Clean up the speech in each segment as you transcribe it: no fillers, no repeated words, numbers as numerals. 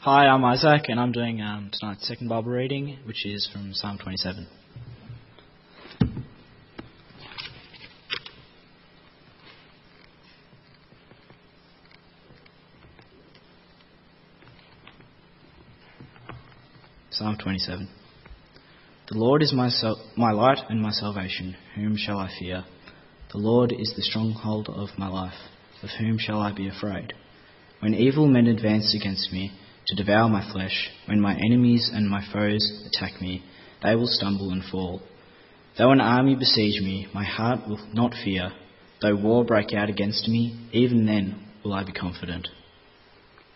Hi, I'm Isaac, and I'm doing tonight's second Bible reading, which is from Psalm 27. Psalm 27. The Lord is my light and my salvation. Whom shall I fear? The Lord is the stronghold of my life. Of whom shall I be afraid? When evil men advance against me, to devour my flesh, when my enemies and my foes attack me, they will stumble and fall. Though an army besiege me, my heart will not fear. Though war break out against me, even then will I be confident.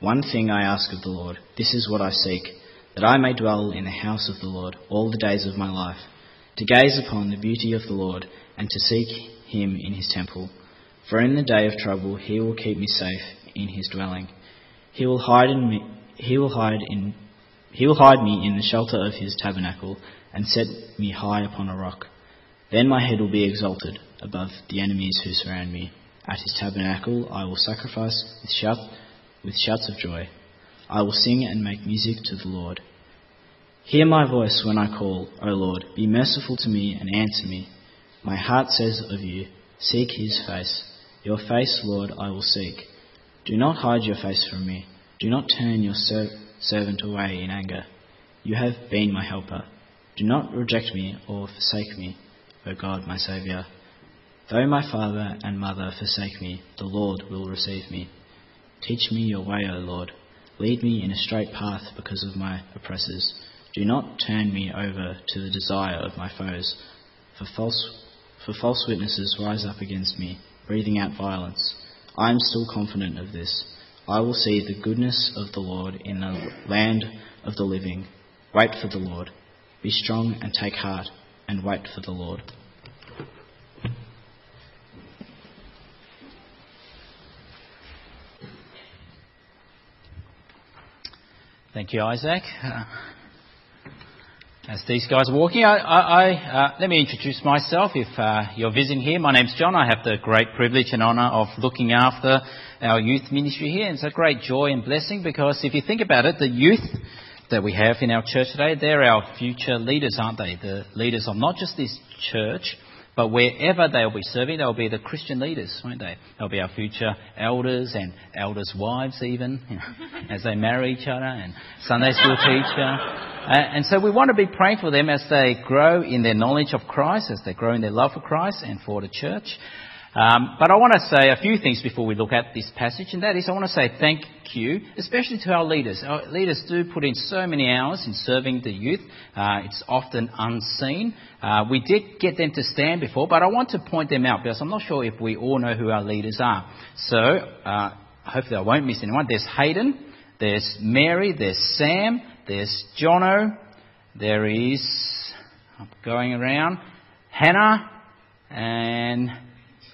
One thing I ask of the Lord, this is what I seek, that I may dwell in the house of the Lord all the days of my life, to gaze upon the beauty of the Lord and to seek him in his temple. For in the day of trouble he will keep me safe in his dwelling. He will hide me in the shelter of his tabernacle and set me high upon a rock. Then my head will be exalted above the enemies who surround me. At his tabernacle I will sacrifice with shouts of joy. I will sing and make music to the Lord. Hear my voice when I call, O Lord. Be merciful to me and answer me. My heart says of you, seek his face. Your face, Lord, I will seek. Do not hide your face from me. Do not turn your servant away in anger. You have been my helper. Do not reject me or forsake me, O God, my Saviour. Though my father and mother forsake me, the Lord will receive me. Teach me your way, O Lord. Lead me in a straight path because of my oppressors. Do not turn me over to the desire of my foes, for false witnesses rise up against me, breathing out violence. I am still confident of this. I will see the goodness of the Lord in the land of the living. Wait for the Lord. Be strong and take heart, and wait for the Lord. Thank you, Isaac. As these guys are walking, let me introduce myself. If you're visiting here, my name's John. I have the great privilege and honour of looking after our youth ministry here. And it's a great joy and blessing because if you think about it, the youth that we have in our church today, they're our future leaders, aren't they? The leaders of not just this church, but wherever they'll be serving, they'll be the Christian leaders, won't they? They'll be our future elders and elders' wives even, you know, as they marry each other and Sunday school teacher. And so we want to be praying for them as they grow in their knowledge of Christ, as they grow in their love for Christ and for the church. But I want to say a few things before we look at this passage, and that is I want to say thank you, especially to our leaders. Our leaders do put in so many hours in serving the youth. It's often unseen. We did get them to stand before, but I want to point them out because I'm not sure if we all know who our leaders are. So hopefully I won't miss anyone. There's Hayden, there's Mary, there's Sam, there's Jono, there is, I'm going around, Hannah, and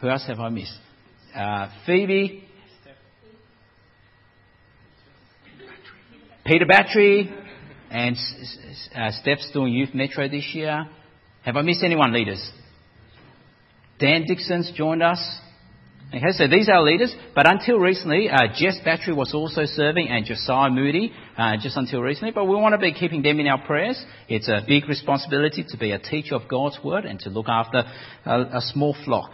who else have I missed? Phoebe, Peter Battery, and Steph's doing Youth Metro this year. Have I missed anyone, leaders? Dan Dixon's joined us. Okay, so these are leaders, but until recently, Jess Battery was also serving and Josiah Moody, just until recently, but we want to be keeping them in our prayers. It's a big responsibility to be a teacher of God's Word and to look after a small flock.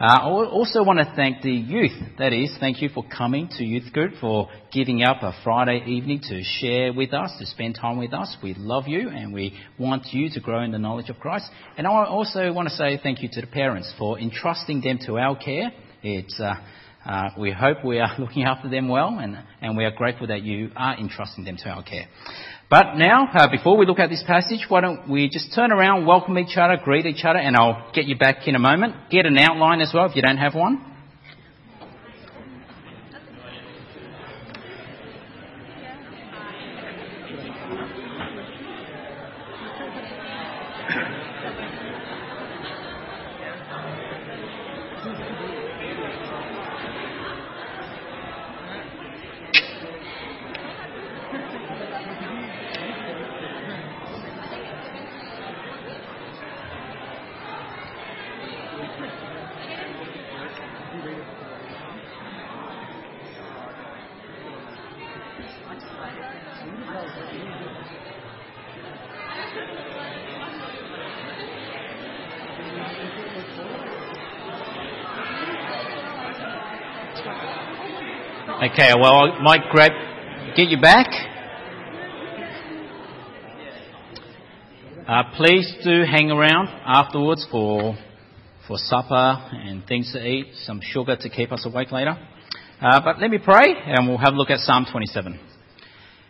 I also want to thank the youth. That is, thank you for coming to youth group, for giving up a Friday evening to share with us, to spend time with us. We love you and we want you to grow in the knowledge of Christ. And I also want to say thank you to the parents for entrusting them to our care. It's, we hope we are looking after them well, and we are grateful that you are entrusting them to our care. But now, before we look at this passage, why don't we just turn around, welcome each other, greet each other, and I'll get you back in a moment. Get an outline as well if you don't have one. Okay, well, I might get you back. Please do hang around afterwards for supper and things to eat, some sugar to keep us awake later. But let me pray, and we'll have a look at Psalm 27.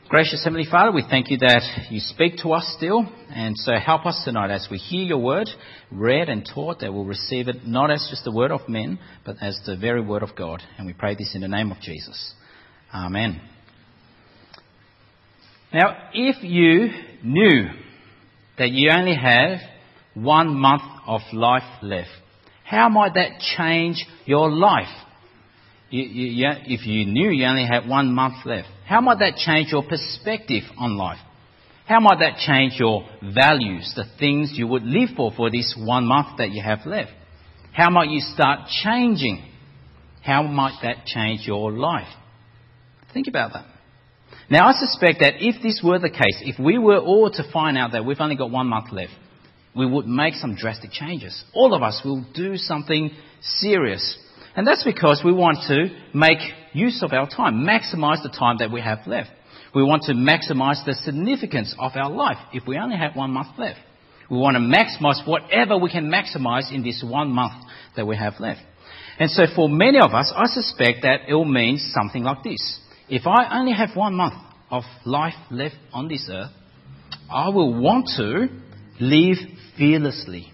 Gracious Heavenly Father, we thank you that you speak to us still, and so help us tonight as we hear your word read and taught, that we'll receive it not as just the word of men, but as the very word of God. And we pray this in the name of Jesus. Amen. Now, if you knew that you only have 1 month of life left, how might that change your life? If you knew you only had 1 month left, how might that change your perspective on life? How might that change your values, the things you would live for this 1 month that you have left? How might you start changing? How might that change your life? Think about that. Now, I suspect that if this were the case, if we were all to find out that we've only got 1 month left, we would make some drastic changes. All of us will do something serious. And that's because we want to make use of our time, maximise the time that we have left. We want to maximise the significance of our life if we only have 1 month left. We want to maximise whatever we can maximise in this 1 month that we have left. And so for many of us, I suspect that it will mean something like this. If I only have 1 month of life left on this earth, I will want to live fearlessly.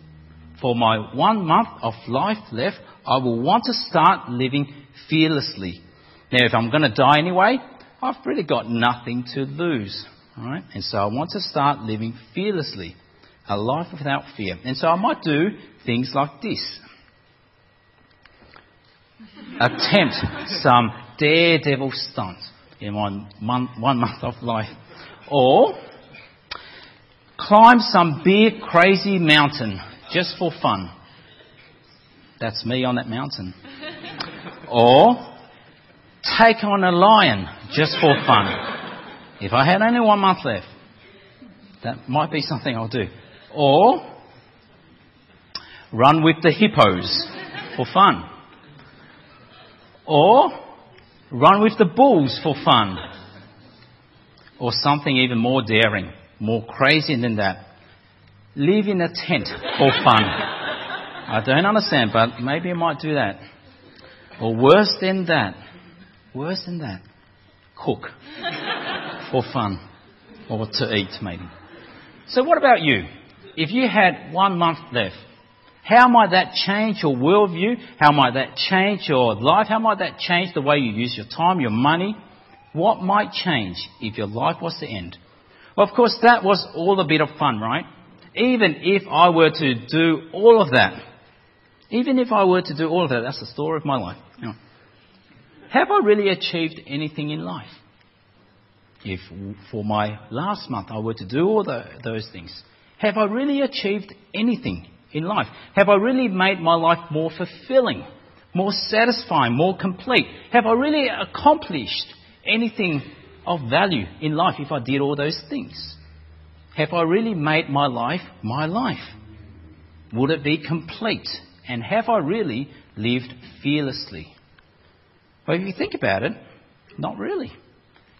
For my 1 month of life left, I will want to start living fearlessly. Now, if I'm going to die anyway, I've really got nothing to lose. All right? And so I want to start living fearlessly, a life without fear. And so I might do things like this. Attempt some daredevil stunt in my 1 month of life. Or climb some big crazy mountain just for fun. That's me on that mountain. Or take on a lion just for fun. If I had only 1 month left, that might be something I'll do. Or run with the hippos for fun. Or run with the bulls for fun. Or something even more daring, more crazy than that. Live in a tent for fun. I don't understand, but maybe I might do that. Or worse than that, cook for fun, or to eat maybe. So what about you? If you had 1 month left, how might that change your worldview? How might that change your life? How might that change the way you use your time, your money? What might change if your life was to end? Well, of course, that was all a bit of fun, right? Even if I were to do all of that, that's the story of my life. You know, have I really achieved anything in life? If for my last month I were to do all those things, have I really achieved anything in life? Have I really made my life more fulfilling, more satisfying, more complete? Have I really accomplished anything of value in life if I did all those things? Have I really made my life my life? Would it be complete? And have I really lived fearlessly? Well, if you think about it, not really.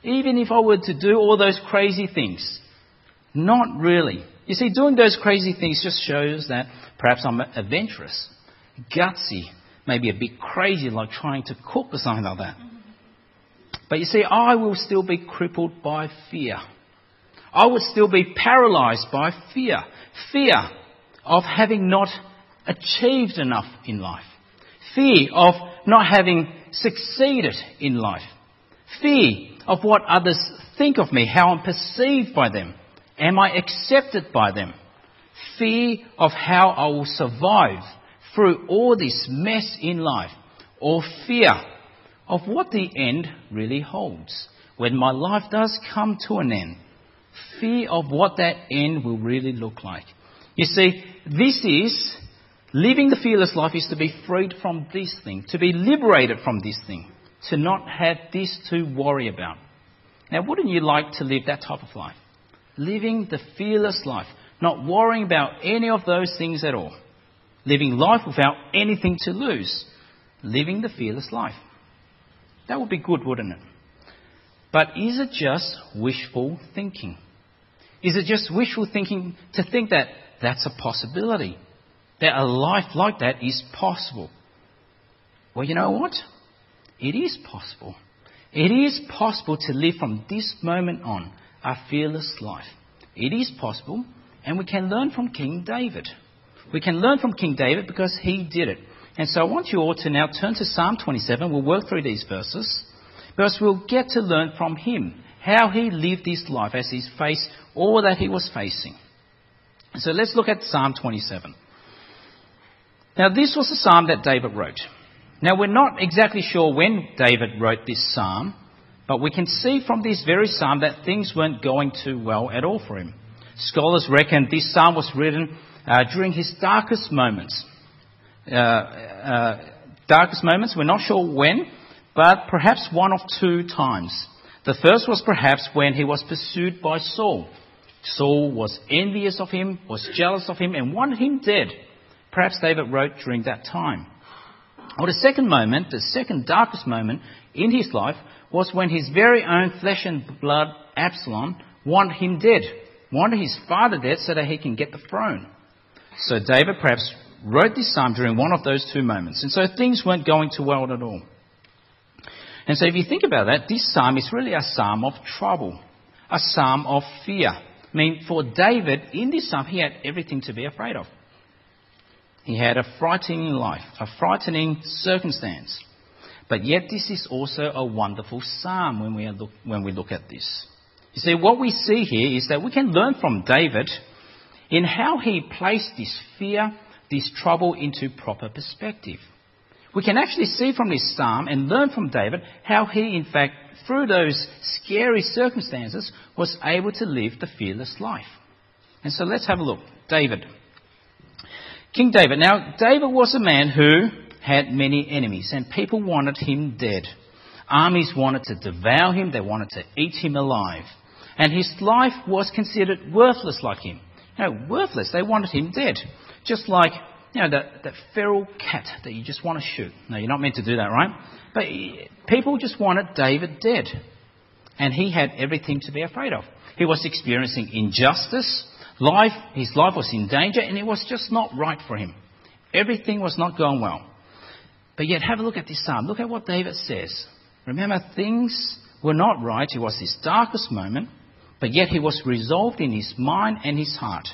Even if I were to do all those crazy things, not really. You see, doing those crazy things just shows that perhaps I'm adventurous, gutsy, maybe a bit crazy, like trying to cook or something like that. But you see, I will still be crippled by fear. I would still be paralysed by fear. Fear of having not achieved enough in life. Fear of not having succeeded in life. Fear of what others think of me, how I'm perceived by them. Am I accepted by them? Fear of how I will survive through all this mess in life. Or fear of what the end really holds. When my life does come to an end. Fear of what that end will really look like. You see, this is, living the fearless life is to be freed from this thing, to be liberated from this thing, to not have this to worry about. Now, wouldn't you like to live that type of life? Living the fearless life, not worrying about any of those things at all. Living life without anything to lose. Living the fearless life. That would be good, wouldn't it? But is it just wishful thinking? Is it just wishful thinking to think that that's a possibility? That a life like that is possible? Well, you know what? It is possible. It is possible to live from this moment on a fearless life. It is possible, and we can learn from King David. We can learn from King David because he did it. And so I want you all to now turn to Psalm 27. We'll work through these verses because we'll get to learn from him how he lived this life as he faced all that he was facing. So let's look at Psalm 27. Now, this was a psalm that David wrote. Now, we're not exactly sure when David wrote this psalm, but we can see from this very psalm that things weren't going too well at all for him. Scholars reckon this psalm was written during his darkest moments. We're not sure when, but perhaps one of two times. The first was perhaps when he was pursued by Saul. Saul was envious of him, was jealous of him, and wanted him dead. Perhaps David wrote during that time. Or the second moment, the second darkest moment in his life was when his very own flesh and blood, Absalom, wanted him dead, wanted his father dead so that he can get the throne. So David perhaps wrote this psalm during one of those two moments. And so things weren't going too well at all. And so if you think about that, this psalm is really a psalm of trouble, a psalm of fear. I mean, for David, in this psalm, he had everything to be afraid of. He had a frightening life, a frightening circumstance. But yet this is also a wonderful psalm when we look at this. You see, what we see here is that we can learn from David in how he placed this fear, this trouble into proper perspective. We can actually see from this psalm and learn from David how he, in fact, through those scary circumstances, was able to live the fearless life. And so let's have a look. David. King David. Now, David was a man who had many enemies, and people wanted him dead. Armies wanted to devour him. They wanted to eat him alive. And his life was considered worthless like him. You know, worthless. They wanted him dead. Just like, you know, that feral cat that you just want to shoot. No, you're not meant to do that, right? But people just wanted David dead. And he had everything to be afraid of. He was experiencing injustice. His life was in danger, and it was just not right for him. Everything was not going well. But yet, have a look at this psalm. Look at what David says. Remember, things were not right. It was his darkest moment, but yet he was resolved in his mind and his heart.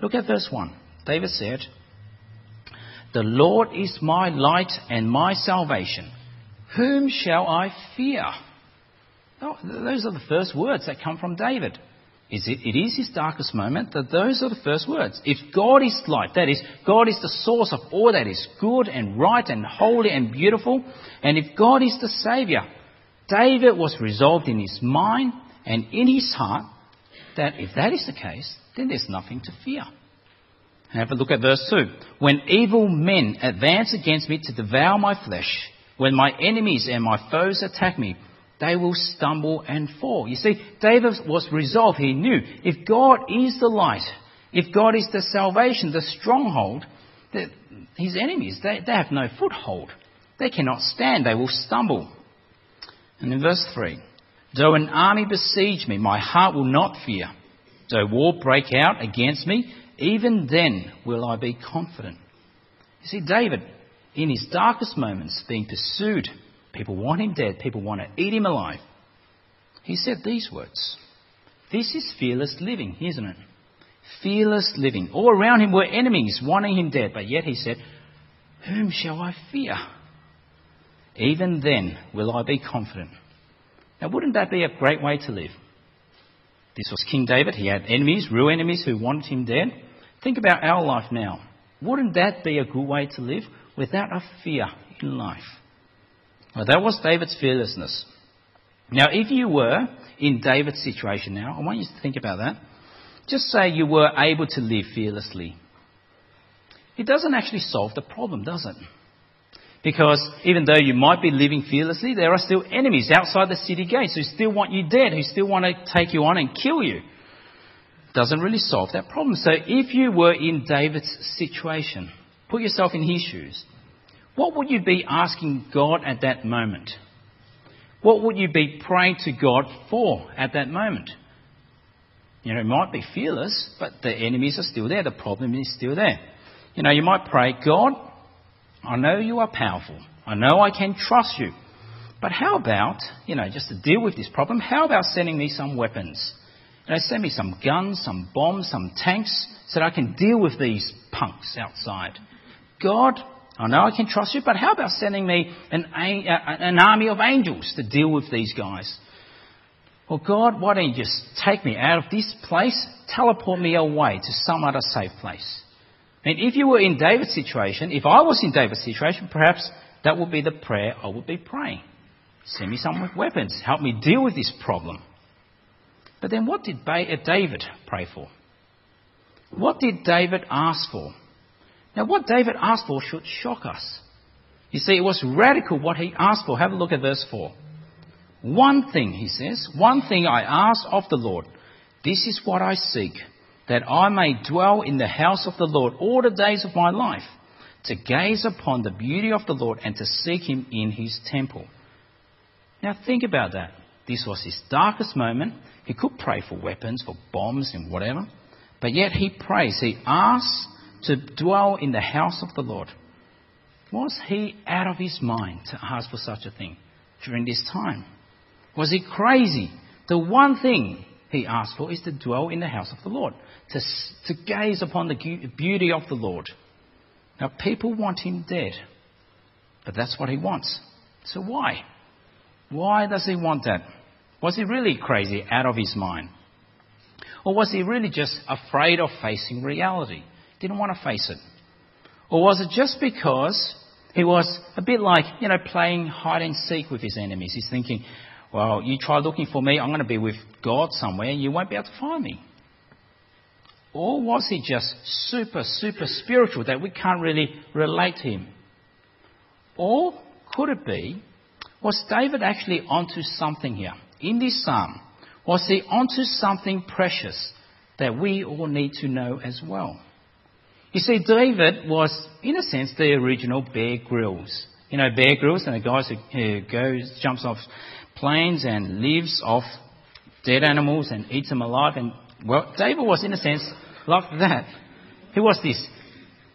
Look at verse 1. David said, "The Lord is my light and my salvation. Whom shall I fear?" Oh, those are the first words that come from David. It is his darkest moment, that those are the first words. If God is light, that is, God is the source of all that is good and right and holy and beautiful, and if God is the Saviour, David was resolved in his mind and in his heart that if that is the case, then there's nothing to fear. Have a look at verse 2. "When evil men advance against me to devour my flesh, when my enemies and my foes attack me, they will stumble and fall." You see, David was resolved. He knew if God is the light, if God is the salvation, the stronghold, that his enemies, they have no foothold. They cannot stand. They will stumble. And in verse 3, "Though an army besiege me, my heart will not fear. Though war break out against me, even then will I be confident." You see, David, in his darkest moments, being pursued, people want him dead. People want to eat him alive. He said these words. This is fearless living, isn't it? Fearless living. All around him were enemies wanting him dead. But yet he said, "Whom shall I fear? Even then will I be confident." Now, wouldn't that be a great way to live? This was King David. He had enemies, real enemies who wanted him dead. Think about our life now. Wouldn't that be a good way to live without a fear in life? Well, that was David's fearlessness. Now, if you were in David's situation now, I want you to think about that. Just say you were able to live fearlessly. It doesn't actually solve the problem, does it? Because even though you might be living fearlessly, there are still enemies outside the city gates who still want you dead, who still want to take you on and kill you. Doesn't really solve that problem. So if you were in David's situation, put yourself in his shoes. What would you be asking God at that moment? What would you be praying to God for at that moment? You know, it might be fearless, but the enemies are still there. The problem is still there. You know, you might pray, God, I know you are powerful. I know I can trust you. But how about, you know, just to deal with this problem, how about sending me some weapons? You know, send me some guns, some bombs, some tanks, so that I can deal with these punks outside. God, I know I can trust you, but how about sending me an army of angels to deal with these guys? Well, God, why don't you just take me out of this place, teleport me away to some other safe place? And if you were in David's situation, if I was in David's situation, perhaps that would be the prayer I would be praying. Send me some weapons. Help me deal with this problem. But then what did David pray for? What did David ask for? Now, what David asked for should shock us. You see, it was radical what he asked for. Have a look at verse 4. One thing, he says, one thing I ask of the Lord. This is what I seek, that I may dwell in the house of the Lord all the days of my life, to gaze upon the beauty of the Lord and to seek him in his temple. Now, think about that. This was his darkest moment. He could pray for weapons, for bombs and whatever. But yet he prays. He asks to dwell in the house of the Lord. Was he out of his mind to ask for such a thing during this time? Was he crazy? The one thing he asked for is to dwell in the house of the Lord, to gaze upon the beauty of the Lord. Now, people want him dead, but that's what he wants. So why? Why does he want that? Was he really crazy, out of his mind? Or was he really just afraid of facing reality? Didn't want to face it? Or was it just because he was a bit like, you know, playing hide and seek with his enemies? He's thinking, well, you try looking for me, I'm going to be with God somewhere and you won't be able to find me. Or was he just super spiritual that we can't really relate to him? Or could it be, was David actually onto something here? In this psalm, was he onto something precious that we all need to know as well? You see, David was, in a sense, the original Bear Grylls. You know, Bear Grylls and the guys who goes, jumps off planes and lives off dead animals and eats them alive. And, well, David was, in a sense, like that. He was this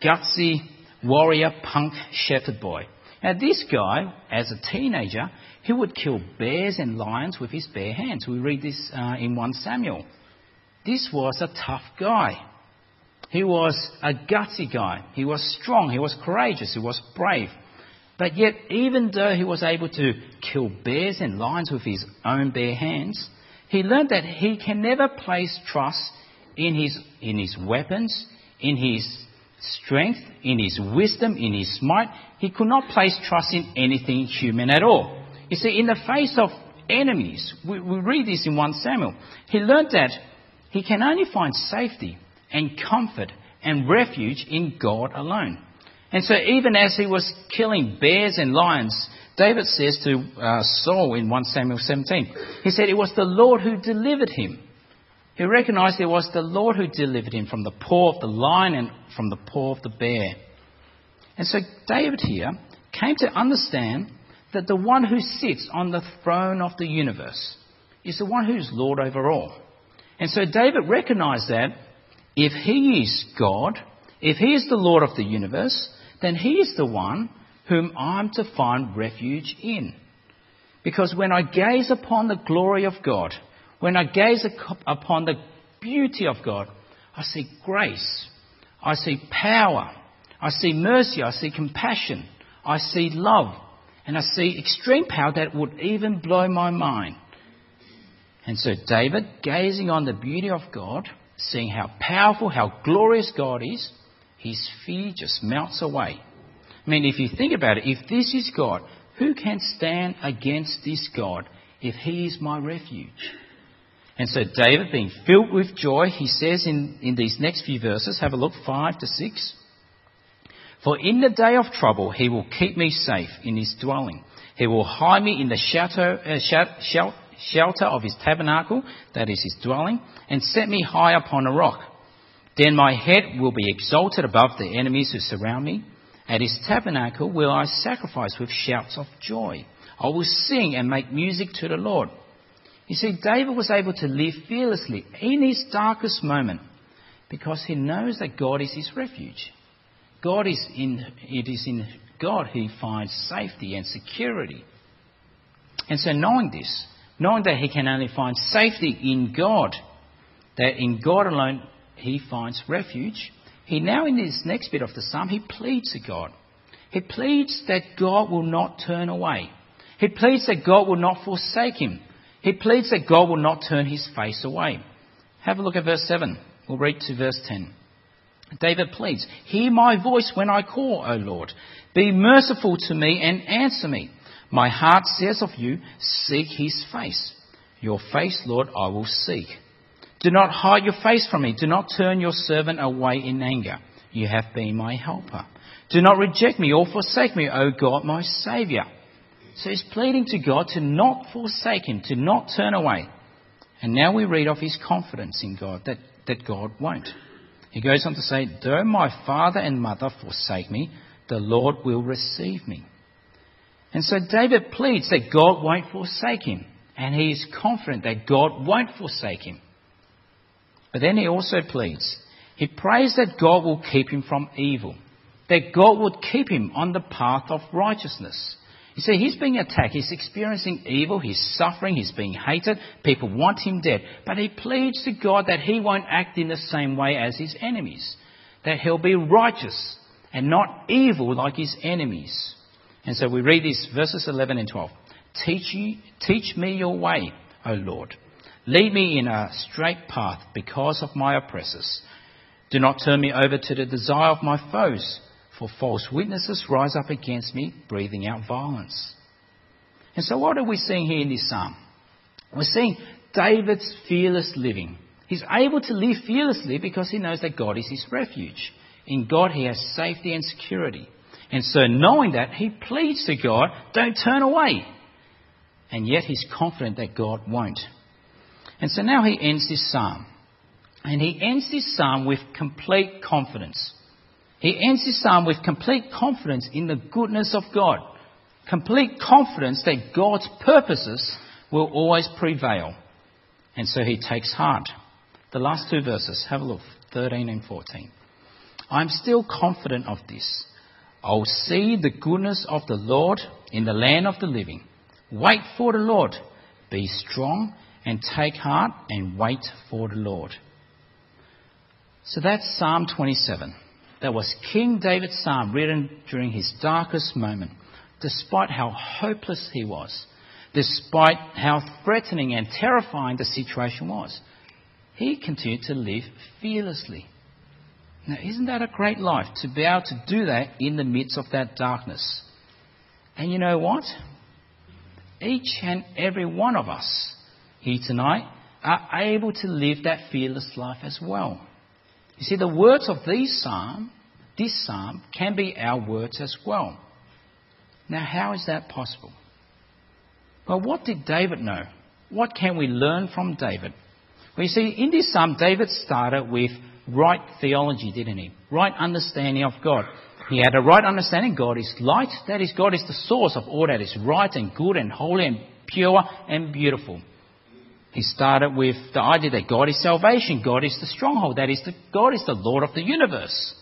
gutsy warrior punk shepherd boy. Now, this guy, as a teenager, he would kill bears and lions with his bare hands. We read this in 1 Samuel. This was a tough guy. He was a gutsy guy. He was strong. He was courageous. He was brave. But yet, even though he was able to kill bears and lions with his own bare hands, he learned that he can never place trust in his weapons, in his strength, in his wisdom, in his might. He could not place trust in anything human at all. You see, in the face of enemies, we read this in 1 Samuel, he learned that he can only find safety and comfort and refuge in God alone. And so even as he was killing bears and lions, David says to Saul in 1 Samuel 17, he said it was the Lord who delivered him. He recognized it was the Lord who delivered him from the paw of the lion and from the paw of the bear. And so David here came to understand that the one who sits on the throne of the universe is the one who's Lord over all. And so David recognized that if he is God, if he is the Lord of the universe, then he is the one whom I'm to find refuge in. Because when I gaze upon the glory of God, when I gaze upon the beauty of God, I see grace, I see power, I see mercy, I see compassion, I see love, and I see extreme power that would even blow my mind. And so David, gazing on the beauty of God, seeing how powerful, how glorious God is, his fear just melts away. I mean, if you think about it, if this is God, who can stand against this God if he is my refuge? And so David, being filled with joy, he says in these next few verses, have a look, 5 to 6. For in the day of trouble he will keep me safe in his dwelling. He will hide me in the shelter of his tabernacle, that is his dwelling, and set me high upon a rock. Then my head will be exalted above the enemies who surround me. At his tabernacle will I sacrifice with shouts of joy. I will sing and make music to the Lord. You see, David was able to live fearlessly in his darkest moment because he knows that God is his refuge. It is in God he finds safety and security. And so knowing this, knowing that he can only find safety in God, that in God alone he finds refuge, he now in this next bit of the psalm, he pleads to God. He pleads that God will not turn away. He pleads that God will not forsake him. He pleads that God will not turn his face away. Have a look at verse 7. We'll read to verse 10. David pleads, "Hear my voice when I call, O Lord. Be merciful to me and answer me. My heart says of you, seek his face. Your face, Lord, I will seek. Do not hide your face from me. Do not turn your servant away in anger. You have been my helper. Do not reject me or forsake me, O God, my Saviour." So he's pleading to God to not forsake him, to not turn away. And now we read of his confidence in God, that God won't. He goes on to say, "Though my father and mother forsake me, the Lord will receive me." And so David pleads that God won't forsake him. And he is confident that God won't forsake him. But then he also pleads. He prays that God will keep him from evil, that God would keep him on the path of righteousness. You see, he's being attacked. He's experiencing evil. He's suffering. He's being hated. People want him dead. But he pleads to God that he won't act in the same way as his enemies, that he'll be righteous and not evil like his enemies. And so we read these verses 11 and 12. Teach me your way, O Lord. Lead me in a straight path because of my oppressors. Do not turn me over to the desire of my foes, for false witnesses rise up against me, breathing out violence. And so what are we seeing here in this psalm? We're seeing David's fearless living. He's able to live fearlessly because he knows that God is his refuge. In God he has safety and security. And so knowing that, he pleads to God, don't turn away. And yet he's confident that God won't. And so now he ends this psalm. And he ends this psalm with complete confidence. He ends this psalm with complete confidence in the goodness of God. Complete confidence that God's purposes will always prevail. And so he takes heart. The last two verses, have a look, 13 and 14. "I'm still confident of this. I'll see the goodness of the Lord in the land of the living. Wait for the Lord. Be strong and take heart and wait for the Lord." So that's Psalm 27. That was King David's psalm written during his darkest moment, despite how hopeless he was, despite how threatening and terrifying the situation was. He continued to live fearlessly. Now, isn't that a great life, to be able to do that in the midst of that darkness? And you know what? Each and every one of us here tonight are able to live that fearless life as well. You see, the words of this psalm can be our words as well. Now, how is that possible? Well, what did David know? What can we learn from David? Well, you see, in this psalm, David started with right theology, didn't he? Right understanding of God. He had a right understanding. God is light. That is, God is the source of all that is right and good and holy and pure and beautiful. He started with the idea that God is salvation, God is the stronghold, that is, God is the Lord of the universe.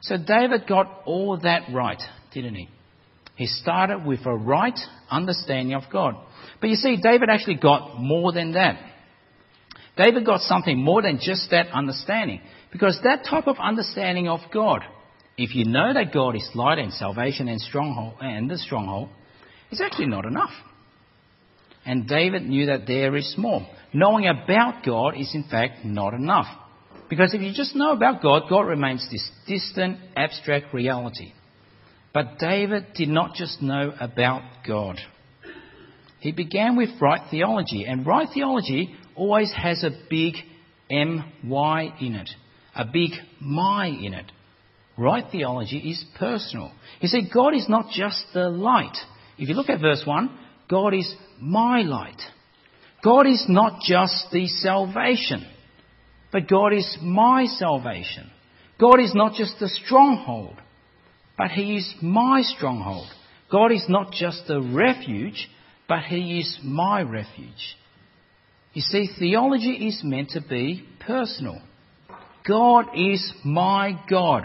So David got all that right, didn't he? He started with a right understanding of God. But you see, David actually got more than that. David got something more than just that understanding, because that type of understanding of God, if you know that God is light and salvation and the stronghold, is actually not enough. And David knew that there is more. Knowing about God is in fact not enough. Because if you just know about God, God remains this distant, abstract reality. But David did not just know about God. He began with right theology. And right theology always has a big M-Y in it. A big my in it. Right theology is personal. You see, God is not just the light. If you look at verse 1, God is my light. God is not just the salvation, but God is my salvation. God is not just the stronghold, but he is my stronghold. God is not just the refuge, but he is my refuge. You see, theology is meant to be personal. God is my God.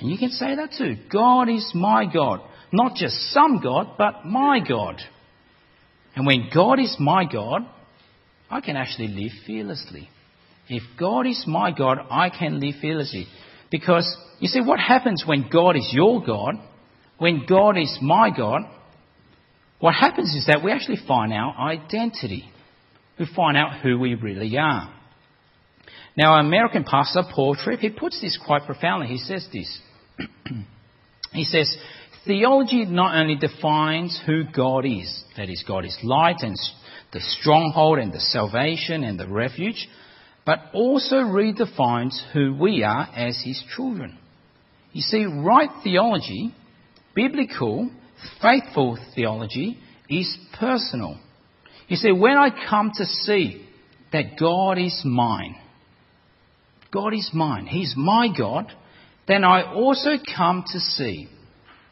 And you can say that too. God is my God. Not just some God, but my God. And when God is my God, I can actually live fearlessly. If God is my God, I can live fearlessly. Because, you see, what happens when God is your God, when God is my God, what happens is that we actually find our identity. We find out who we really are. Now, an American pastor, Paul Tripp, he puts this quite profoundly. He says this. He says, theology not only defines who God is, that is, God is light and the stronghold and the salvation and the refuge, but also redefines who we are as his children. You see, right theology, biblical, faithful theology, is personal. You see, when I come to see that God is mine, he's my God, then I also come to see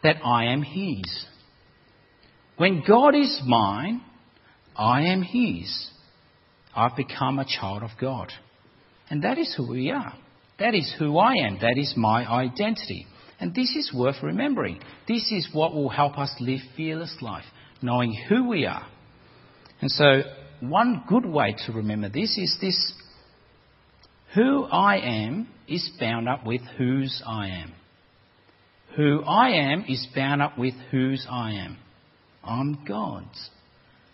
that I am his. When God is mine, I am his. I've become a child of God. And that is who we are. That is who I am. That is my identity. And this is worth remembering. This is what will help us live fearless life, knowing who we are. And so one good way to remember this is this: who I am is bound up with whose I am. Who I am is bound up with whose I am. I'm God's.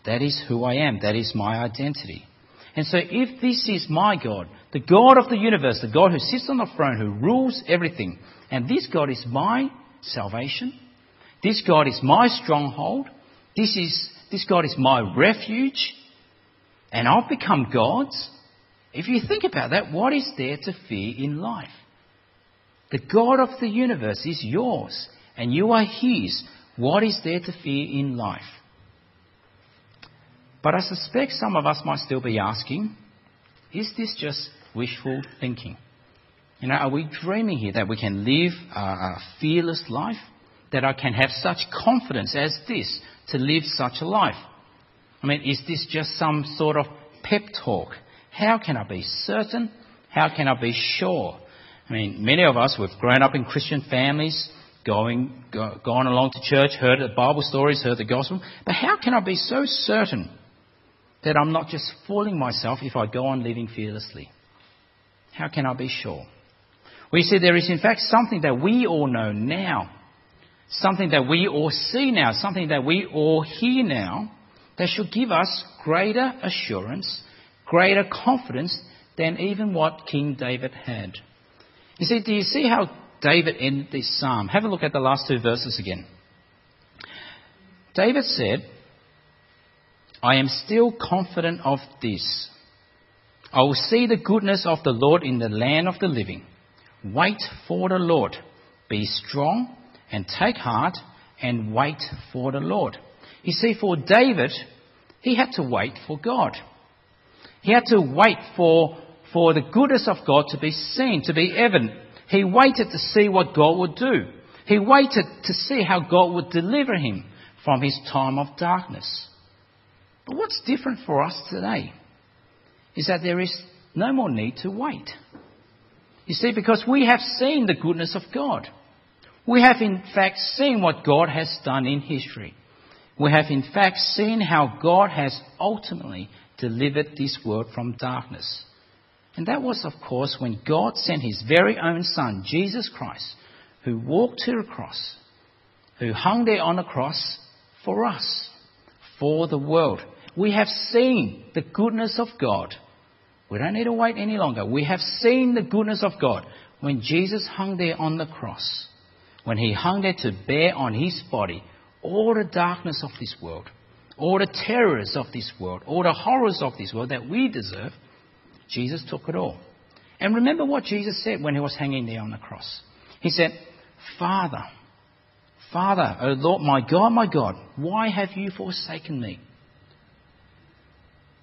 That is who I am. That is my identity. And so if this is my God, the God of the universe, the God who sits on the throne, who rules everything, and this God is my salvation, this God is my stronghold, this God is my refuge, and I've become God's, if you think about that, what is there to fear in life? The God of the universe is yours, and you are his. What is there to fear in life? But I suspect some of us might still be asking, is this just wishful thinking? You know, are we dreaming here that we can live a fearless life? That I can have such confidence as this to live such a life? I mean, is this just some sort of pep talk? How can I be certain? How can I be sure? I mean, many of us, we've grown up in Christian families, gone along to church, heard the Bible stories, heard the gospel. But how can I be so certain that I'm not just fooling myself if I go on living fearlessly? How can I be sure? Well, you see, there is in fact something that we all know now, something that we all see now, something that we all hear now, that should give us greater assurance, greater confidence than even what King David had. You see, do you see how David ended this psalm? Have a look at the last two verses again. David said, I am still confident of this. I will see the goodness of the Lord in the land of the living. Wait for the Lord. Be strong and take heart and wait for the Lord. You see, for David, he had to wait for God. He had to wait for the goodness of God to be seen, to be evident. He waited to see what God would do. He waited to see how God would deliver him from his time of darkness. But what's different for us today is that there is no more need to wait. You see, because we have seen the goodness of God. We have in fact seen what God has done in history. We have in fact seen how God has ultimately delivered this world from darkness. And that was, of course, when God sent his very own son, Jesus Christ, who walked to the cross, who hung there on the cross for us, for the world. We have seen the goodness of God. We don't need to wait any longer. We have seen the goodness of God when Jesus hung there on the cross, when he hung there to bear on his body all the darkness of this world, all the terrors of this world, all the horrors of this world that we deserve. Jesus took it all. And remember what Jesus said when he was hanging there on the cross. He said, Father, Father, O Lord, my God, why have you forsaken me?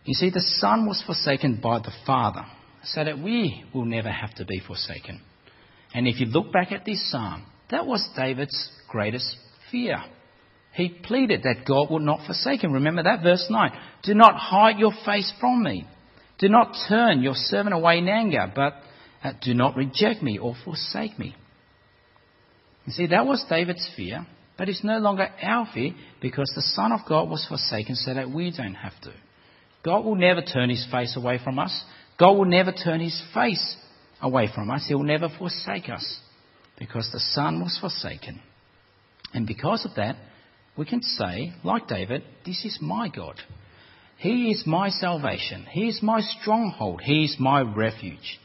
You see, the Son was forsaken by the Father so that we will never have to be forsaken. And if you look back at this psalm, that was David's greatest fear. He pleaded that God would not forsake him. Remember that, verse 9. Do not hide your face from me. Do not turn your servant away in anger, but do not reject me or forsake me. You see, that was David's fear, but it's no longer our fear because the Son of God was forsaken so that we don't have to. God will never turn his face away from us. God will never turn his face away from us. He will never forsake us because the Son was forsaken. And because of that, we can say, like David, this is my God. He is my salvation. He is my stronghold. He is my refuge.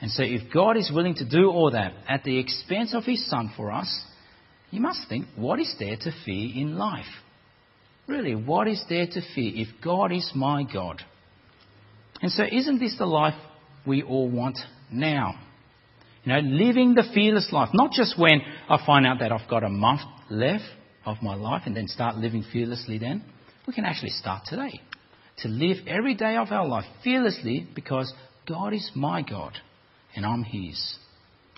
And so if God is willing to do all that at the expense of his Son for us, you must think, what is there to fear in life? Really, what is there to fear if God is my God? And so isn't this the life we all want now? You know, living the fearless life. Not just when I find out that I've got a month left of my life and then start living fearlessly then. We can actually start today. To live every day of our life fearlessly because God is my God and I'm his.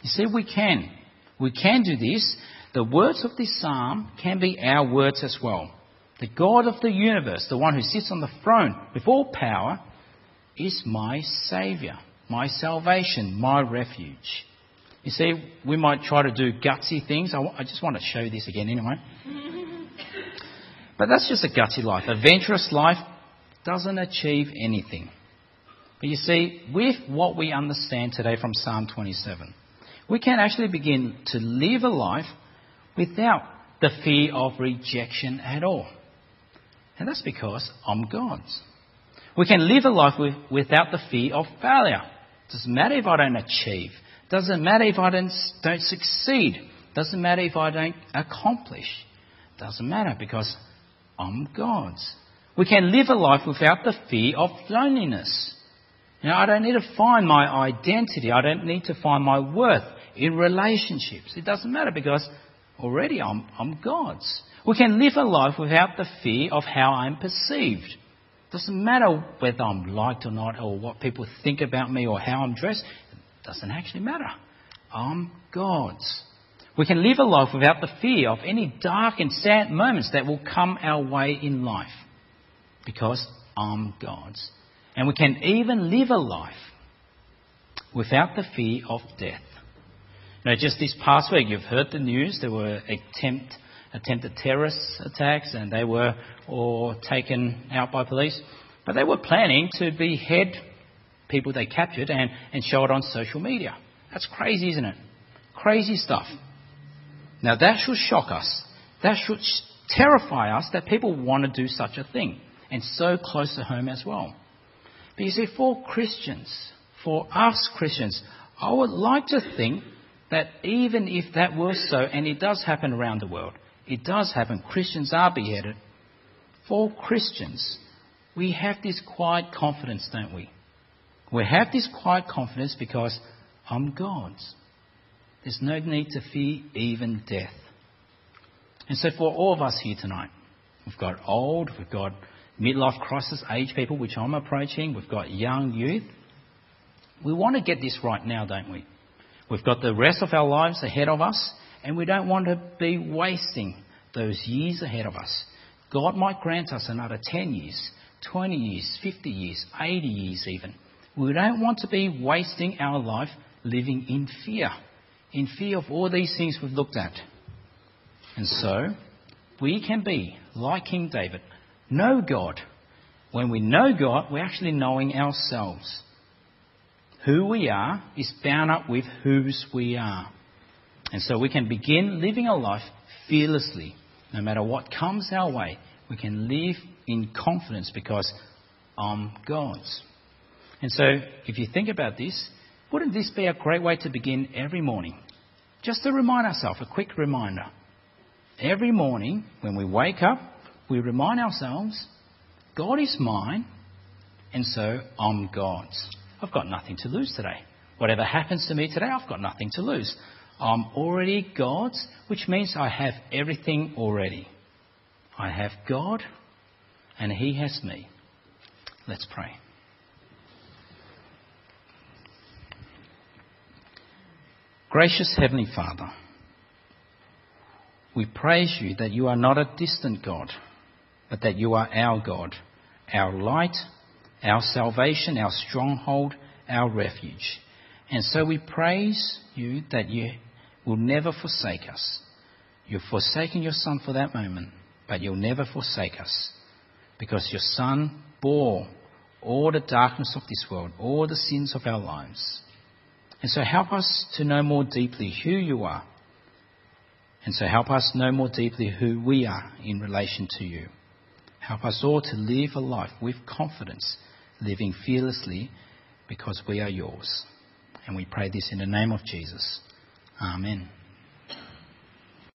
You see, we can. We can do this. The words of this psalm can be our words as well. The God of the universe, the one who sits on the throne with all power, is my saviour, my salvation, my refuge. You see, we might try to do gutsy things. I just want to show this again anyway. But that's just a gutsy life. Adventurous life doesn't achieve anything. But you see, with what we understand today from Psalm 27, we can actually begin to live a life without the fear of rejection at all. And that's because I'm God's. We can live a life without the fear of failure. Doesn't matter if I don't achieve. Doesn't matter if I don't succeed. Doesn't matter if I don't accomplish. Doesn't matter because I'm God's. We can live a life without the fear of loneliness. You know, I don't need to find my identity. I don't need to find my worth in relationships. It doesn't matter because already I'm God's. We can live a life without the fear of how I'm perceived. Doesn't matter whether I'm liked or not or what people think about me or how I'm dressed. It doesn't actually matter. I'm God's. We can live a life without the fear of any dark and sad moments that will come our way in life because I'm God's. And we can even live a life without the fear of death. Now, just this past week, you've heard the news. There were attempted terrorist attacks and they were all taken out by police. But they were planning to behead people they captured and show it on social media. That's crazy, isn't it? Crazy stuff. Now, that should shock us. That should terrify us that people want to do such a thing. And so close to home as well. But you see, for us Christians, I would like to think that even if that were so, and it does happen around the world, it does happen, Christians are beheaded. For Christians, we have this quiet confidence, don't we? We have this quiet confidence because I'm God's. There's no need to fear even death. And so for all of us here tonight, we've got old, we've got midlife crisis age people, which I'm approaching, we've got young youth. We want to get this right now, don't we? We've got the rest of our lives ahead of us, and we don't want to be wasting those years ahead of us. God might grant us another 10 years, 20 years, 50 years, 80 years even. We don't want to be wasting our life living in fear of all these things we've looked at. And so, we can be like King David, know God. When we know God, we're actually knowing ourselves. Who we are is bound up with whose we are. And so we can begin living a life fearlessly. No matter what comes our way, we can live in confidence because I'm God's. And so if you think about this, wouldn't this be a great way to begin every morning? Just to remind ourselves, a quick reminder. Every morning when we wake up, we remind ourselves, God is mine and so I'm God's. I've got nothing to lose today. Whatever happens to me today, I've got nothing to lose. I'm already God's, which means I have everything already. I have God and He has me. Let's pray. Gracious Heavenly Father, we praise you that you are not a distant God, but that you are our God, our light, our salvation, our stronghold, our refuge. And so we praise you that you will never forsake us. You've forsaken your Son for that moment, but you'll never forsake us, because your Son bore all the darkness of this world, all the sins of our lives. And so help us to know more deeply who you are. And so help us know more deeply who we are in relation to you. Help us all to live a life with confidence, living fearlessly, because we are yours. And we pray this in the name of Jesus. Amen.